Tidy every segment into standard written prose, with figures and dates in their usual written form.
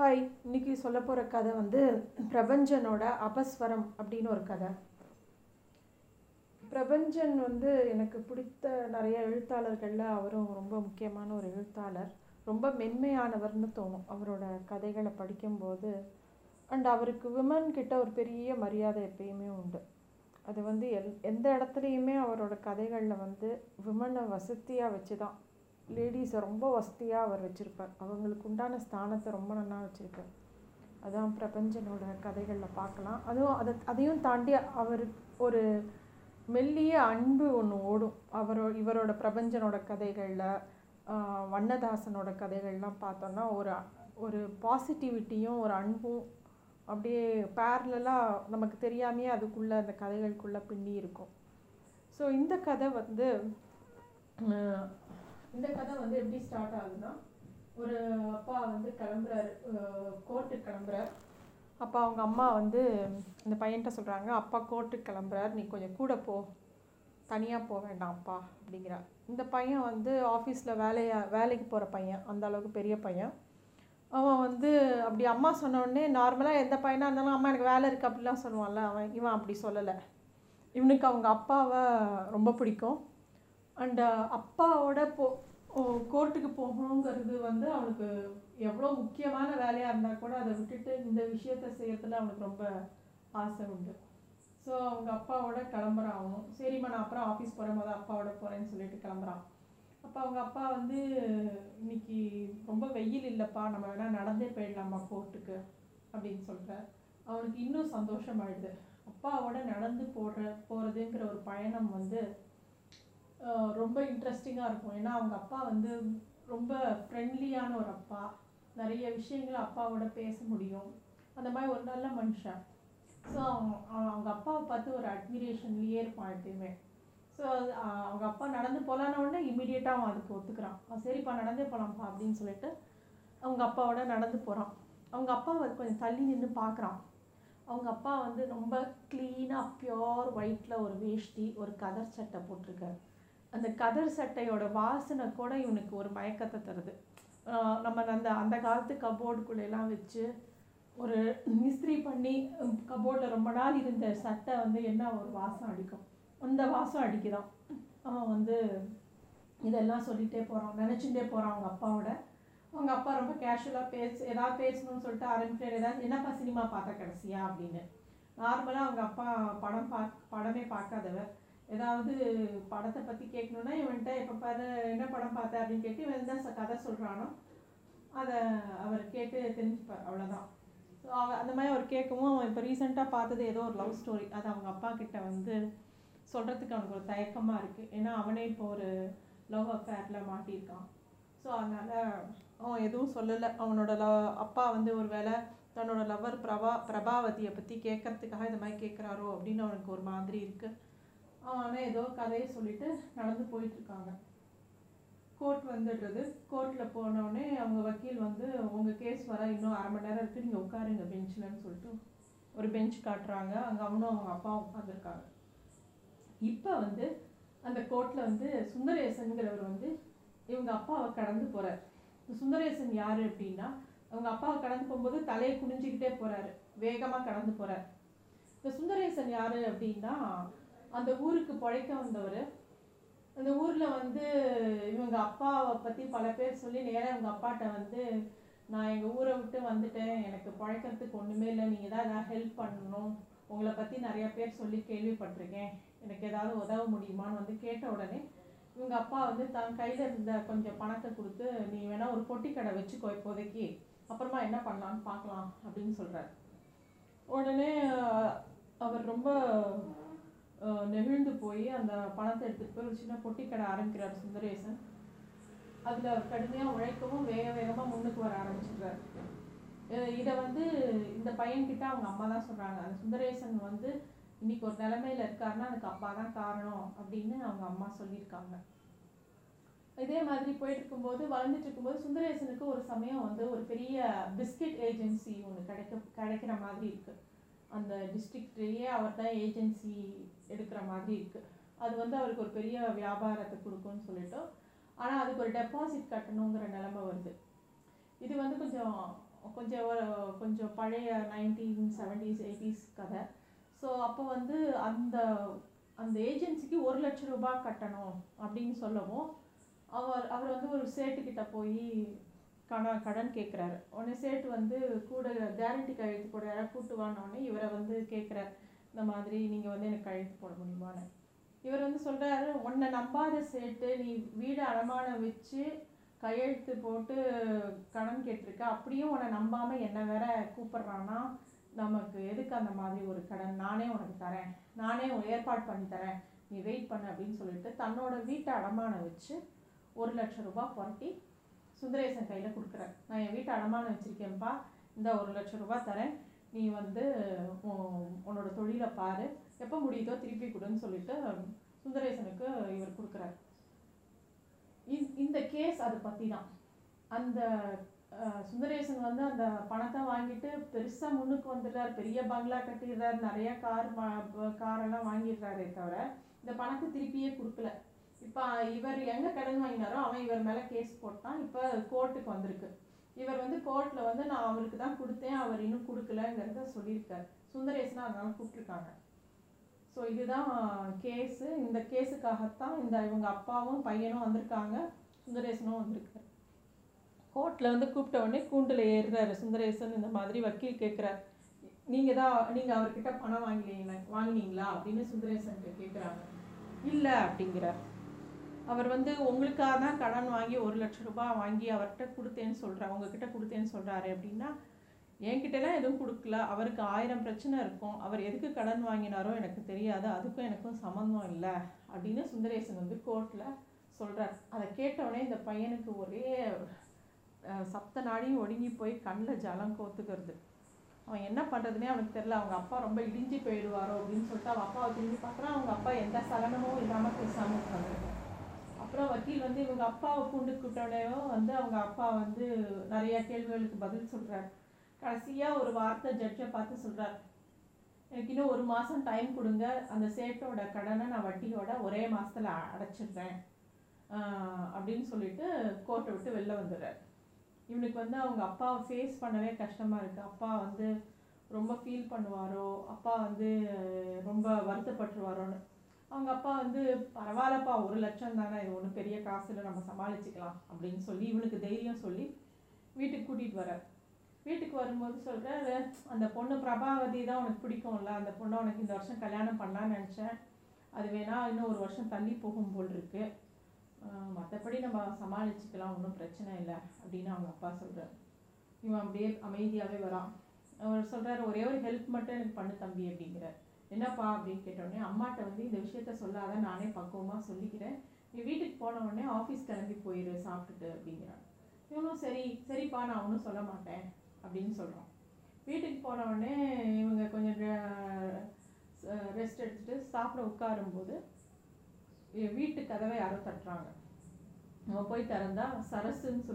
Hi, இன்றைக்கி சொல்ல போகிற கதை வந்து பிரபஞ்சனோட அபஸ்வரம் அப்படின்னு ஒரு கதை. பிரபஞ்சன் வந்து எனக்கு பிடித்த நிறைய எழுத்தாளர்களில் அவரும் ரொம்ப முக்கியமான ஒரு எழுத்தாளர். ரொம்ப மென்மையானவர்னு தோணும் அவரோட கதைகளை படிக்கும்போது. அண்ட் அவருக்கு விமன்கிட்ட ஒரு பெரிய மரியாதை எப்பயுமே உண்டு. அது வந்து எந்த இடத்துலையுமே அவரோட கதைகளில் வந்து விமனை வசதியாக வச்சு தான், லேடிஸை ரொம்ப வசதியாக அவர் வச்சுருப்பார். அவங்களுக்கு உண்டான ஸ்தானத்தை ரொம்ப நல்லா வச்சுருக்கார். அதான் பிரபஞ்சனோட கதைகளில் பார்க்கலாம். அதுவும் அதையும் தாண்டி அவருக்கு ஒரு மெல்லிய அன்பு ஒன்று ஓடும் இவரோட பிரபஞ்சனோட கதைகளில். வண்ணதாசனோட கதைகள்லாம் பார்த்தோன்னா ஒரு பாசிட்டிவிட்டியும் ஒரு அன்பும் அப்படியே பேரலாக நமக்கு தெரியாமையே அதுக்குள்ளே அந்த கதைகளுக்குள்ளே பின்னி இருக்கும். ஸோ இந்த கதை வந்து எப்படி ஸ்டார்ட் ஆகுதுன்னா, ஒரு அப்பா வந்து கோர்ட்டுக்கு கிளம்புறார். அப்போ அவங்க அம்மா வந்து இந்த பையன்கிட்ட சொல்கிறாங்க, அப்பா கோர்ட்டுக்கு கிளம்புறார், நீ கொஞ்சம் கூட போ, தனியாக போக வேண்டாம் அப்பா அப்படிங்கிறார். இந்த பையன் வந்து ஆஃபீஸில் வேலைக்கு போகிற பையன், அந்த அளவுக்கு பெரிய பையன். அவன் வந்து அப்படி அம்மா சொன்னோடனே நார்மலாக எந்த பையனாக இருந்தாலும் அம்மா எனக்கு வேலை இருக்குது அப்படிலாம் சொல்லுவான்ல, இவன் அப்படி சொல்லலை. இவனுக்கு அவங்க அப்பாவை ரொம்ப பிடிக்கும். அண்ட் அப்பாவோட கோர்ட்டுக்கு போகணுங்கிறது வந்து அவனுக்கு எவ்வளோ முக்கியமான வேலையாக இருந்தால் கூட அதை விட்டுட்டு இந்த விஷயத்தை செய்யறதுல அவனுக்கு ரொம்ப ஆசை உண்டு. ஸோ அவங்க அப்பாவோட கிளம்புறான் அவனும். சரிம்மா, நான் அப்புறம் ஆஃபீஸ் போகிறபோது அப்பாவோட போகிறேன்னு சொல்லிட்டு கிளம்புறான். அப்போ அவங்க அப்பா வந்து, இன்னைக்கு ரொம்ப வெயில் இல்லைப்பா, நம்ம வேணால் நடந்தே போயிடலாமா கோர்ட்டுக்கு அப்படின்னு சொல்கிறார். அவனுக்கு இன்னும் சந்தோஷமாயிடுது. அப்பாவோட நடந்து போகிறதுங்கிற ஒரு பயணம் வந்து ரொம்ப இன்ட்ரெஸ்டிங்காக இருக்கும். ஏன்னா அவங்க அப்பா வந்து ரொம்ப ஃப்ரெண்ட்லியான ஒரு அப்பா, நிறைய விஷயங்களை அப்பாவோட பேச முடியும், அந்த மாதிரி ஒரு நல்ல மனுஷன். ஸோ அவங்க அப்பாவை பார்த்து ஒரு அட்மிரேஷன்லேயே இருப்பான் எப்பயுமே. ஸோ அவங்க அப்பா நடந்து போகலான்னொடனே இமீடியட்டாக அவன் அதுக்கு ஒத்துக்கிறான். சரிப்பா, நடந்தே போகலாம்ப்பா அப்படின்னு சொல்லிட்டு அவங்க அப்பாவோட நடந்து போகிறான். அவங்க அப்பா கொஞ்சம் தள்ளி நின்று பார்க்குறான். அவங்க அப்பா வந்து ரொம்ப க்ளீனாக பியோர் ஒயிட்டில் ஒரு வேஷ்டி, ஒரு கதர் சட்டை போட்டிருக்காரு. அந்த கதர் சட்டையோட வாசனை கூட இவனுக்கு ஒரு மயக்கத்தை தருது. நம்ம அந்த காலத்து கபோர்டுக்குள்ளெல்லாம் வச்சு ஒரு இஸ்திரி பண்ணி கபோர்டில் ரொம்ப நாள் இருந்த சட்டை வந்து என்ன ஒரு வாசம் அடிக்கும், அந்த வாசம் அடிக்குதான். அவன் வந்து இதெல்லாம் சொல்லிகிட்டே போகிறான், நினச்சிட்டே போகிறான் அவங்க அப்பாவோட. அவங்க அப்பா ரொம்ப கேஷுவலாக ஏதாவது பேசணும்னு சொல்லிட்டு ஆரம்பிக்கிற, ஏதாவது என்னப்பா சினிமா பார்த்தா கடைசியா அப்படின்னு. நார்மலாக அவங்க அப்பா படமே பார்க்காதவர். ஏதாவது படத்தை பற்றி கேட்கணுன்னா இவன்கிட்ட எப்போ பாரு என்ன படம் பார்த்தேன் அப்படின்னு கேட்டு இவன் தான் கதை சொல்கிறானோ அதை அவர் கேட்டு தெரிஞ்சுப்பார், அவ்வளோதான். ஸோ அந்த மாதிரி அவர் கேட்கவும், அவன் இப்போ ரீசெண்டாக பார்த்தது ஏதோ ஒரு லவ் ஸ்டோரி, அது அவங்க அப்பா கிட்ட வந்து சொல்கிறதுக்கு அவனுக்கு ஒரு தயக்கமாக இருக்குது. ஏன்னா அவனே இப்போ ஒரு லவ் அஃபேரில் மாட்டியிருக்கான். ஸோ அதனால் அவன் எதுவும் சொல்லலை. அவனோட அப்பா வந்து ஒரு வேளை தன்னோட லவ்வர் பிரபாவதியை பற்றி கேட்கறதுக்காக இந்த மாதிரி கேட்குறாரோ அப்படின்னு அவனுக்கு ஒரு மாதிரி இருக்குது. ஆனால் ஏதோ கதையை சொல்லிட்டு நடந்து போயிட்டுருக்காங்க. கோர்ட் வந்துடுறது. கோர்ட்டில் போனோடனே அவங்க வக்கீல் வந்து, உங்கள் கேஸ் வர இன்னும் அரை மணி நேரம் இருக்குது, நீங்கள் உட்காருங்க பெஞ்சில்னு சொல்லிட்டு ஒரு பெஞ்ச் காட்டுறாங்க. அங்கே அவனும் அவங்க அப்பாவும் உட்காந்துருக்காங்க. இப்போ வந்து அந்த கோர்ட்டில் வந்து சுந்தரேசனுங்கிறவர் வந்து இவங்க அப்பாவை கடந்து போகிறார். சுந்தரேசன் யார் அப்படின்னா, அவங்க அப்பாவை கடந்து போகும்போது தலையை குனிஞ்சிக்கிட்டே போகிறாரு, வேகமாக கடந்து போகிறார். இந்த சுந்தரேசன் யார் அப்படின்னா, அந்த ஊருக்கு பிழைக்க வந்தவர். அந்த ஊரில் வந்து இவங்க அப்பாவை பற்றி பல பேர் சொல்லி நேராக இவங்க அப்பாட்ட வந்து, நான் எங்கள் ஊரை விட்டு வந்துட்டேன், எனக்கு பிழைக்கிறதுக்கு ஒன்றுமே இல்லை, நீங்கள் தான் ஏதாவது ஹெல்ப் பண்ணணும், உங்களை பற்றி நிறையா பேர் சொல்லி கேள்விப்பட்டிருக்கேன், எனக்கு ஏதாவது உதவ முடியுமான்னு வந்து கேட்ட உடனே இவங்க அப்பா வந்து தன் கையில் இருந்த கொஞ்சம் பணத்தை கொடுத்து, நீ வேணால் ஒரு பொட்டி கடை வச்சுக்கோ இப்போதைக்கு, அப்புறமா என்ன பண்ணலான்னு பார்க்கலாம் அப்படின்னு சொல்கிறார். உடனே அவர் ரொம்ப நெகிழ்ந்து போய் அந்த பணத்தை எடுத்துகிட்டு போய் ஒரு சின்ன பொட்டி கடை ஆரம்பிக்கிறார் சுந்தரேசன். அதில் கடுமையாக உழைக்கவும் வேகமாக முன்னுக்கு வர ஆரம்பிச்சிடுறாரு. இதை வந்து இந்த பையன்கிட்ட அவங்க அம்மா தான் சொல்கிறாங்க. அந்த சுந்தரேசன் வந்து இன்றைக்கி ஒரு நிலமையில் இருக்காருன்னா அதுக்கு அப்பா தான் காரணம் அப்படின்னு அவங்க அம்மா சொல்லியிருக்காங்க. இதே மாதிரி போயிட்டுருக்கும்போது வளர்ந்துட்டுருக்கும்போது சுந்தரேசனுக்கு ஒரு சமயம் வந்து ஒரு பெரிய பிஸ்கெட் ஏஜென்சி ஒன்று கிடைக்கிற மாதிரி இருக்குது. அந்த டிஸ்ட்ரிக்ட்லேயே அவர் தான் ஏஜென்சி எடுக்கிற மாதிரி இருக்குது. அது வந்து அவருக்கு ஒரு பெரிய வியாபாரத்தை கொடுக்கும்னு சொல்லிட்டோம். ஆனால் அதுக்கு ஒரு டெபாசிட் கட்டணுங்கிற நிலமை வருது. இது வந்து கொஞ்சம் கொஞ்சம் பழைய 1970s 80s கதை. ஸோ அப்போ வந்து அந்த ஏஜென்சிக்கு 1,00,000 ரூபாய் கட்டணும் அப்படின்னு சொல்லவும் அவர் வந்து ஒரு சேட்டுக்கிட்ட போய் கடன் கேட்குறாரு. உடனே சேட்டு வந்து கூட கேரண்டி கழுத்து போட யாராவது கூட்டுவானோடனே இவரை வந்து கேட்குறாரு, இந்த மாதிரி நீங்கள் வந்து எனக்கு கழுத்து போட முடியுமான்னு. இவர் வந்து சொல்கிறாரு, உன்னை நம்பாத சேட்டு, நீ வீடு அடமான வச்சு கையெழுத்து போட்டு கடன் கேட்டிருக்க, அப்படியும் உன்னை நம்பாமல் என்ன வேற கூப்பிட்றான்னா நமக்கு எதுக்கு அந்த மாதிரி ஒரு கடன், நானே உனக்கு தரேன், நானே ஏற்பாடு பண்ணி தரேன், நீ வெயிட் பண்ணு அப்படின்னு சொல்லிட்டு தன்னோட வீட்டை அடமான வச்சு 1,00,000 ரூபாய் புரட்டி சுந்தரேசன் கையில் கொடுக்குறாரு. நான் என் வீட்டை அடமானம் வச்சுருக்கேன்ப்பா, இந்த 1,00,000 ரூபாய் தரேன், நீ வந்து உன்னோட தொழிலை பாரு, எப்போ முடியுதோ திருப்பி கொடுன்னு சொல்லிட்டு சுந்தரேசனுக்கு இவர் கொடுக்குறாரு. இந்த கேஸ் அதை பற்றி தான். அந்த சுந்தரேசன் வந்து அந்த பணத்தை வாங்கிட்டு பெருசாக முன்னுக்கு வந்துடுறார், பெரிய பங்களா கட்டிடுறாரு, நிறையா காரெல்லாம் வாங்கிடுறாரே தவிர இந்த பணத்தை திருப்பியே கொடுக்கல. இப்போ இவர் எங்கே கடன் வாங்கினாரோ அவன் இவர் மேலே கேஸ் போட்டான். இப்போ கோர்ட்டுக்கு வந்திருக்கு. இவர் வந்து கோர்ட்டில் வந்து நான் அவருக்கு தான் கொடுத்தேன், அவர் இன்னும் கொடுக்கலங்கிறத சொல்லியிருக்கார். சுந்தரேசனாக அதனால கூப்பிட்ருக்காங்க. ஸோ இதுதான் கேஸு. இந்த கேஸுக்காகத்தான் இந்த இவங்க அப்பாவும் பையனும் வந்திருக்காங்க, சுந்தரேசனும் வந்திருக்கார். கோர்ட்டில் வந்து கூப்பிட்ட உடனே கூண்டில் ஏறுறாரு சுந்தரேசன். இந்த மாதிரி வக்கீல் கேட்குறாரு, நீங்கள் அவர்கிட்ட பணம் வாங்கினீங்களா அப்படின்னு சுந்தரேசன்கிட்ட கேட்குறாங்க. இல்லை அப்படிங்கிறார். அவர் வந்து உங்களுக்காக தான் கடன் வாங்கி 1,00,000 ரூபாய் வாங்கி அவர்கிட்ட கொடுத்தேன்னு சொல்கிறார், உங்ககிட்ட கொடுத்தேன்னு சொல்கிறாரு அப்படின்னா, என்கிட்டலாம் எதுவும் கொடுக்கல, அவருக்கு 1000 பிரச்சனை இருக்கும், அவர் எதுக்கு கடன் வாங்கினாரோ எனக்கு தெரியாது, அதுக்கும் எனக்கும் சம்மந்தம் இல்லை அப்படின்னு சுந்தரேசன் வந்து கோர்ட்டில் சொல்கிறார். அதை கேட்டவுடனே இந்த பையனுக்கு ஒரே சப்த நாடியும் ஒடுங்கி போய் கண்ணில் ஜலம் கோத்துக்கிறது. அவன் என்ன பண்ணுறதுனே அவனுக்கு தெரில. அவங்க அப்பா ரொம்ப இடிஞ்சு போயிடுவாரோ அப்படின்னு சொல்லிட்டு அவன் அப்பாவை திரும்பி பார்க்குறான். அவங்க அப்பா எந்த சலனமும் இல்லாமல் பேசாமல் இருக்காங்க. அப்புறம் வக்கீல் வந்து இவங்க அப்பாவை கூண்டு கூட்டோடையும் வந்து அவங்க அப்பா வந்து நிறையா கேள்விகளுக்கு பதில் சொல்கிறார். கடைசியாக ஒரு வார்த்தை ஜட்ஜை பார்த்து சொல்கிறார், எனக்கு இன்னும் 1 மாதம் டைம் கொடுங்க, அந்த சேட்டோட கடனை நான் வட்டியோட ஒரே மாதத்தில் அடைச்சிடுறேன் அப்படின்னு சொல்லிட்டு கோர்ட்டை விட்டு வெளில வந்துடுறார். இவனுக்கு வந்து அவங்க அப்பாவை ஃபேஸ் பண்ணவே கஷ்டமாக இருக்குது. அப்பா வந்து ரொம்ப ஃபீல் பண்ணுவாரோ, அப்பா வந்து ரொம்ப வருத்தப்பட்டுருவாரோன்னு. அவங்க அப்பா வந்து பரவாயில்லப்பா, 1,00,000 தானே, இது ஒன்றும் பெரிய காசில் நம்ம சமாளிச்சுக்கலாம் அப்படின்னு சொல்லி இவனுக்கு தைரியம் சொல்லி வீட்டுக்கு கூட்டிகிட்டு வர்றார். வீட்டுக்கு வரும்போது சொல்கிறாரு, அந்த பொண்ணு பிரபாவதி தான் உனக்கு பிடிக்கும்ல, அந்த பொண்ணை உனக்கு இந்த வருஷம் கல்யாணம் பண்ணலான்னு நினச்சேன், அது வேணால் இன்னும் 1 வருஷம் தள்ளி போகும் போல் இருக்கு, மற்றபடி நம்ம சமாளிச்சுக்கலாம், ஒன்றும் பிரச்சனை இல்லை அப்படின்னு அவங்க அப்பா சொல்கிறார். இவன் அப்படியே அமைதியாகவே வரான். அவர் சொல்கிறார், ஒரே ஒரு ஹெல்ப் மட்டும் எனக்கு பண்ணு தம்பி அப்படிங்கிறார். என்னப்பா அப்படின்னு கேட்டோடனே, அம்மாட்ட வந்து இந்த விஷயத்த சொல்லாத, நானே பக்குவமாக சொல்லிக்கிறேன், நீ வீட்டுக்கு போன உடனே ஆஃபீஸ் கிளம்பி போயிடு சாப்பிட்டுட்டு அப்படிங்கிறான். இவனும் சரிப்பா நான் ஒன்றும் சொல்ல மாட்டேன் அப்படின்னு சொல்கிறான். வீட்டுக்கு போன உடனே இவங்க கொஞ்சம் ரெஸ்ட் எடுத்துட்டு சாப்பிட உட்காரும்போது வீட்டு கதவை யாரோ தட்டுறாங்க. நம்ம போய் திறந்தா சரஸ்வதின்னு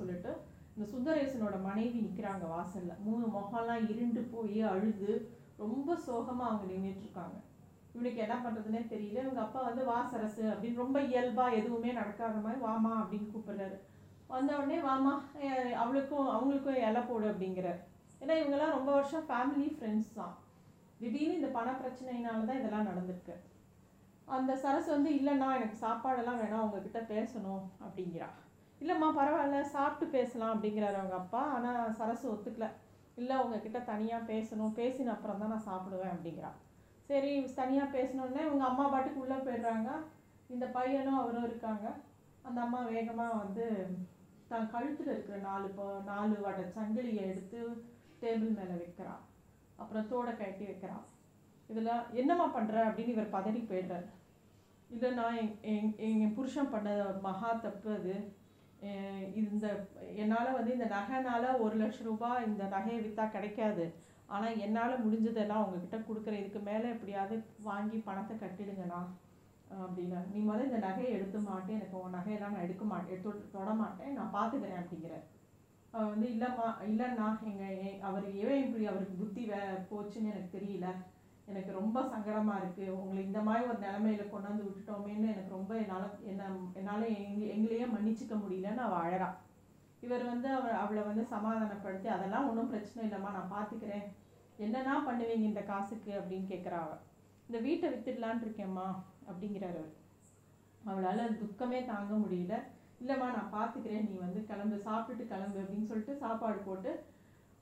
சொல்லிட்டு இந்த சுந்தரேசனோட மனைவி நிற்கிறாங்க வாசலில். 3 முகம்லாம் இருண்டு போய் அழுது ரொம்ப சோகமாக அவங்க நின்றுட்டுருக்காங்க. இவனுக்கு என்ன பண்ணுறதுனே தெரியல. இவங்க அப்பா வந்து வா சரசு அப்படின்னு ரொம்ப இயல்பாக எதுவுமே நடக்காத மாதிரி வாமா அப்படின்னு கூப்பிட்றாரு. வந்தவுடனே வாமா அவங்களுக்கும் இலை போடு அப்படிங்கிறார். ஏன்னா இவங்கெல்லாம் ரொம்ப வருஷம் ஃபேமிலி ஃப்ரெண்ட்ஸ் தான். திடீர்னு இந்த பண பிரச்சனையினால தான் இதெல்லாம் நடந்திருக்கு. அந்த சரசு வந்து இல்லைண்ணா எனக்கு சாப்பாடெல்லாம் வேணாம், அவங்கக்கிட்ட பேசணும் அப்படிங்கிறா. இல்லைம்மா பரவாயில்ல சாப்பிட்டு பேசலாம் அப்படிங்கிறாரு அவங்க அப்பா. ஆனால் சரசு ஒத்துக்கல. இல்லை உங்ககிட்ட தனியாக பேசணும், பேசின அப்புறம் தான் நான் சாப்பிடுவேன் அப்படிங்கிறான். சரி தனியாக பேசணுன்னே இவங்க அம்மா பாட்டுக்கு உள்ளே போயிடுறாங்க. இந்த பையனும் அவரும் இருக்காங்க. அந்த அம்மா வேகமாக வந்து தான் கழுத்தில் இருக்கிற 4 வட சங்கிலியை எடுத்து டேபிள் மேலே வைக்கிறான். அப்புறம் தோடை கட்டி வைக்கிறான். இதில் என்னம்மா பண்ணுற அப்படின்னு இவர் பதறி போயிடுறாரு. இல்லை நான் எங்கள் புருஷன் பண்ண மகா தப்பு, அது இந்த என்னால் வந்து இந்த நகைனால் 1,00,000 ரூபாய் இந்த நகையை விற்றா கிடைக்காது, ஆனால் என்னால் முடிஞ்சதெல்லாம் அவங்கக்கிட்ட கொடுக்குற, இதுக்கு மேலே எப்படியாவது வாங்கி பணத்தை கட்டிடுங்கண்ணா அப்படின்னா. நீ முதல்ல இந்த நகையை எடுத்து மாட்டேன், எனக்கு உன் நகையெல்லாம் நான் எடுக்க மாட்டேன், தொட மாட்டேன், நான் பார்த்துக்கிறேன் அப்படிங்கிறார். அவன் வந்து இல்லைண்ணா எங்கள் அவர் ஏன் இப்படி அவருக்கு புத்தி போச்சுன்னு எனக்கு தெரியல, எனக்கு ரொம்ப சங்கடமாக இருக்குது, உங்களை இந்த மாதிரி ஒரு நிலைமையில் கொண்டாந்து விட்டுட்டோமேன்னு எனக்கு ரொம்ப என்னால் எங்களையே மன்னிச்சிக்க முடியலன்னு அவள் அழறான். இவர் வந்து அவளை வந்து சமாதானப்படுத்தி அதெல்லாம் ஒன்றும் பிரச்சனை இல்லைம்மா, நான் பார்த்துக்கிறேன், என்னன்னா பண்ணுவீங்க இந்த காசுக்கு அப்படின்னு கேட்குறா. அவள் இந்த வீட்டை வித்துடலான் இருக்கேம்மா அப்படிங்கிறார் அவர். அவளால் துக்கமே தாங்க முடியல. இல்லைம்மா நான் பார்த்துக்கிறேன், நீ வந்து கிளம்பு, சாப்பிட்டுட்டு கிளம்பு அப்படின்னு சொல்லிட்டு சாப்பாடு போட்டு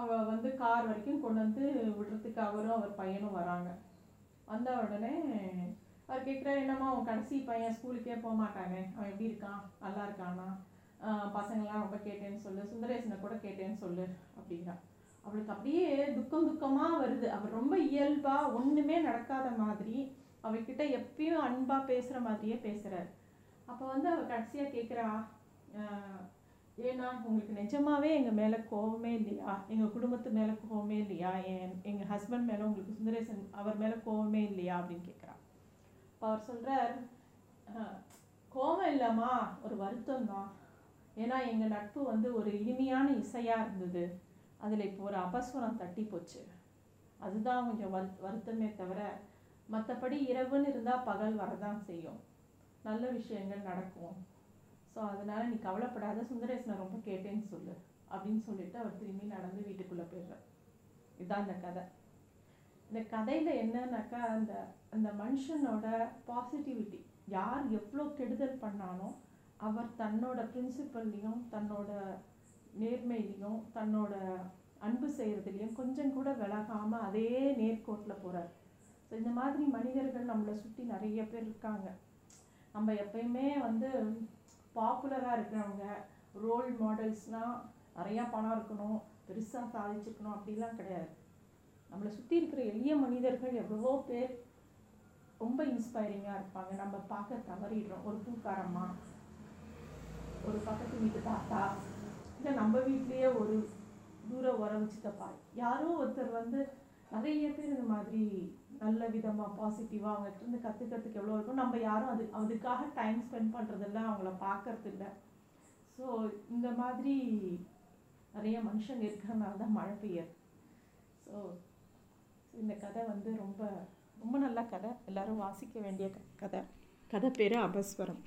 அவள் வந்து கார் வரைக்கும் கொண்டு வந்து விடுறதுக்கு அவரும் அவர் பையனும் வராங்க. வந்த உடனே அவர் கேட்குறா, என்னம்மா அவன் கடைசி பையன் ஸ்கூலுக்கே போக மாட்டானே, அவன் எப்படி இருக்கான், நல்லா இருக்கானா, பசங்களாம் ரொம்ப கேட்டேன்னு சொல்லு, சுந்தரேசனை கூட கேட்டேன்னு சொல்லு அப்படிங்கிறான். அவளுக்கு அப்படியே துக்கம் துக்கமாக வருது. அவர் ரொம்ப இயல்பாக ஒன்றுமே நடக்காத மாதிரி அவர்கிட்ட எப்பயும் அன்பாக பேசுகிற மாதிரியே பேசுகிறார். அப்போ வந்து அவள் கடைசியாக கேட்குறா, ஏன்னா உங்களுக்கு நிஜமாவே எங்கள் மேலே கோபமே இல்லையா, எங்கள் குடும்பத்து மேலே கோபமே இல்லையா, எங்கள் ஹஸ்பண்ட் மேலே உங்களுக்கு சுந்தரேசன் அவர் மேலே கோபமே இல்லையா அப்படின்னு கேட்குறான். இப்போ அவர் சொல்கிறார், கோபம் இல்லைம்மா, ஒரு வருத்தம்தான். ஏன்னா எங்கள் நட்பு வந்து ஒரு இனிமையான இசையாக இருந்தது, அதில் இப்போ ஒரு அபஸ்வரம் தட்டி போச்சு, அதுதான் கொஞ்சம் வருத்தமே தவிர மற்றபடி இரவுன்னு இருந்தால் பகல் வரதான் செய்யும், நல்ல விஷயங்கள் நடக்கும், ஸோ அதனால் நீ கவலைப்படாத, சுந்தரேசனை ரொம்ப கேட்டேன்னு சொல்லு அப்படின்னு சொல்லிட்டு அவர் திரும்பி நடந்து வீட்டுக்குள்ளே போயிடுறார். இதுதான் அந்த கதை. இந்த கதையில் என்னன்னாக்கா அந்த அந்த மனுஷனோட பாசிட்டிவிட்டி, யார் எவ்வளோ கெடுதல் பண்ணாலும் அவர் தன்னோட பிரின்சிபல்லையும் தன்னோட நேர்மையிலையும் தன்னோட அன்பு செய்கிறதுலையும் கொஞ்சம் கூட விலகாமல் அதே நேர்கோட்டில் போகிறார். ஸோ இந்த மாதிரி மனிதர்கள் நம்மளை சுற்றி நிறைய பேர் இருக்காங்க. நம்ம எப்பயுமே வந்து பாப்புலராக இருக்கிறவங்க, ரோல் மாடல்ஸ்னால் நிறையா பணம் இருக்கணும், பெருசாக சாதிச்சுக்கணும் அப்படிலாம் கிடையாது. நம்மளை சுற்றி இருக்கிற எளிய மனிதர்கள் எவ்வளவோ பேர் ரொம்ப இன்ஸ்பைரிங்காக இருப்பாங்க. நம்ம பார்க்க தவறிடுறோம். ஒரு பூக்காரம்மா, ஒரு பக்கத்து வீட்டு தாத்தா, இல்லை நம்ம வீட்லேயே ஒரு தூர உறவு சித்தப்பா, யாரோ ஒருத்தர் வந்து நிறைய பேர் இந்த மாதிரி நல்ல விதமாக பாசிட்டிவாக அவங்ககிட்ட இருந்து கற்றுக்கிறதுக்கு எவ்வளோ இருக்கும். நம்ம யாரும் அதுக்காக டைம் ஸ்பெண்ட் பண்ணுறதில்ல, அவங்கள பார்க்கறது இல்லை. ஸோ இந்த மாதிரி நிறைய மனுஷங்க இருக்கிறனால தான் மழை பெய்யுது. ஸோ இந்த கதை வந்து ரொம்ப ரொம்ப நல்ல கதை, எல்லோரும் வாசிக்க வேண்டிய கதை. கதை பேர் அபஸ்வரம்.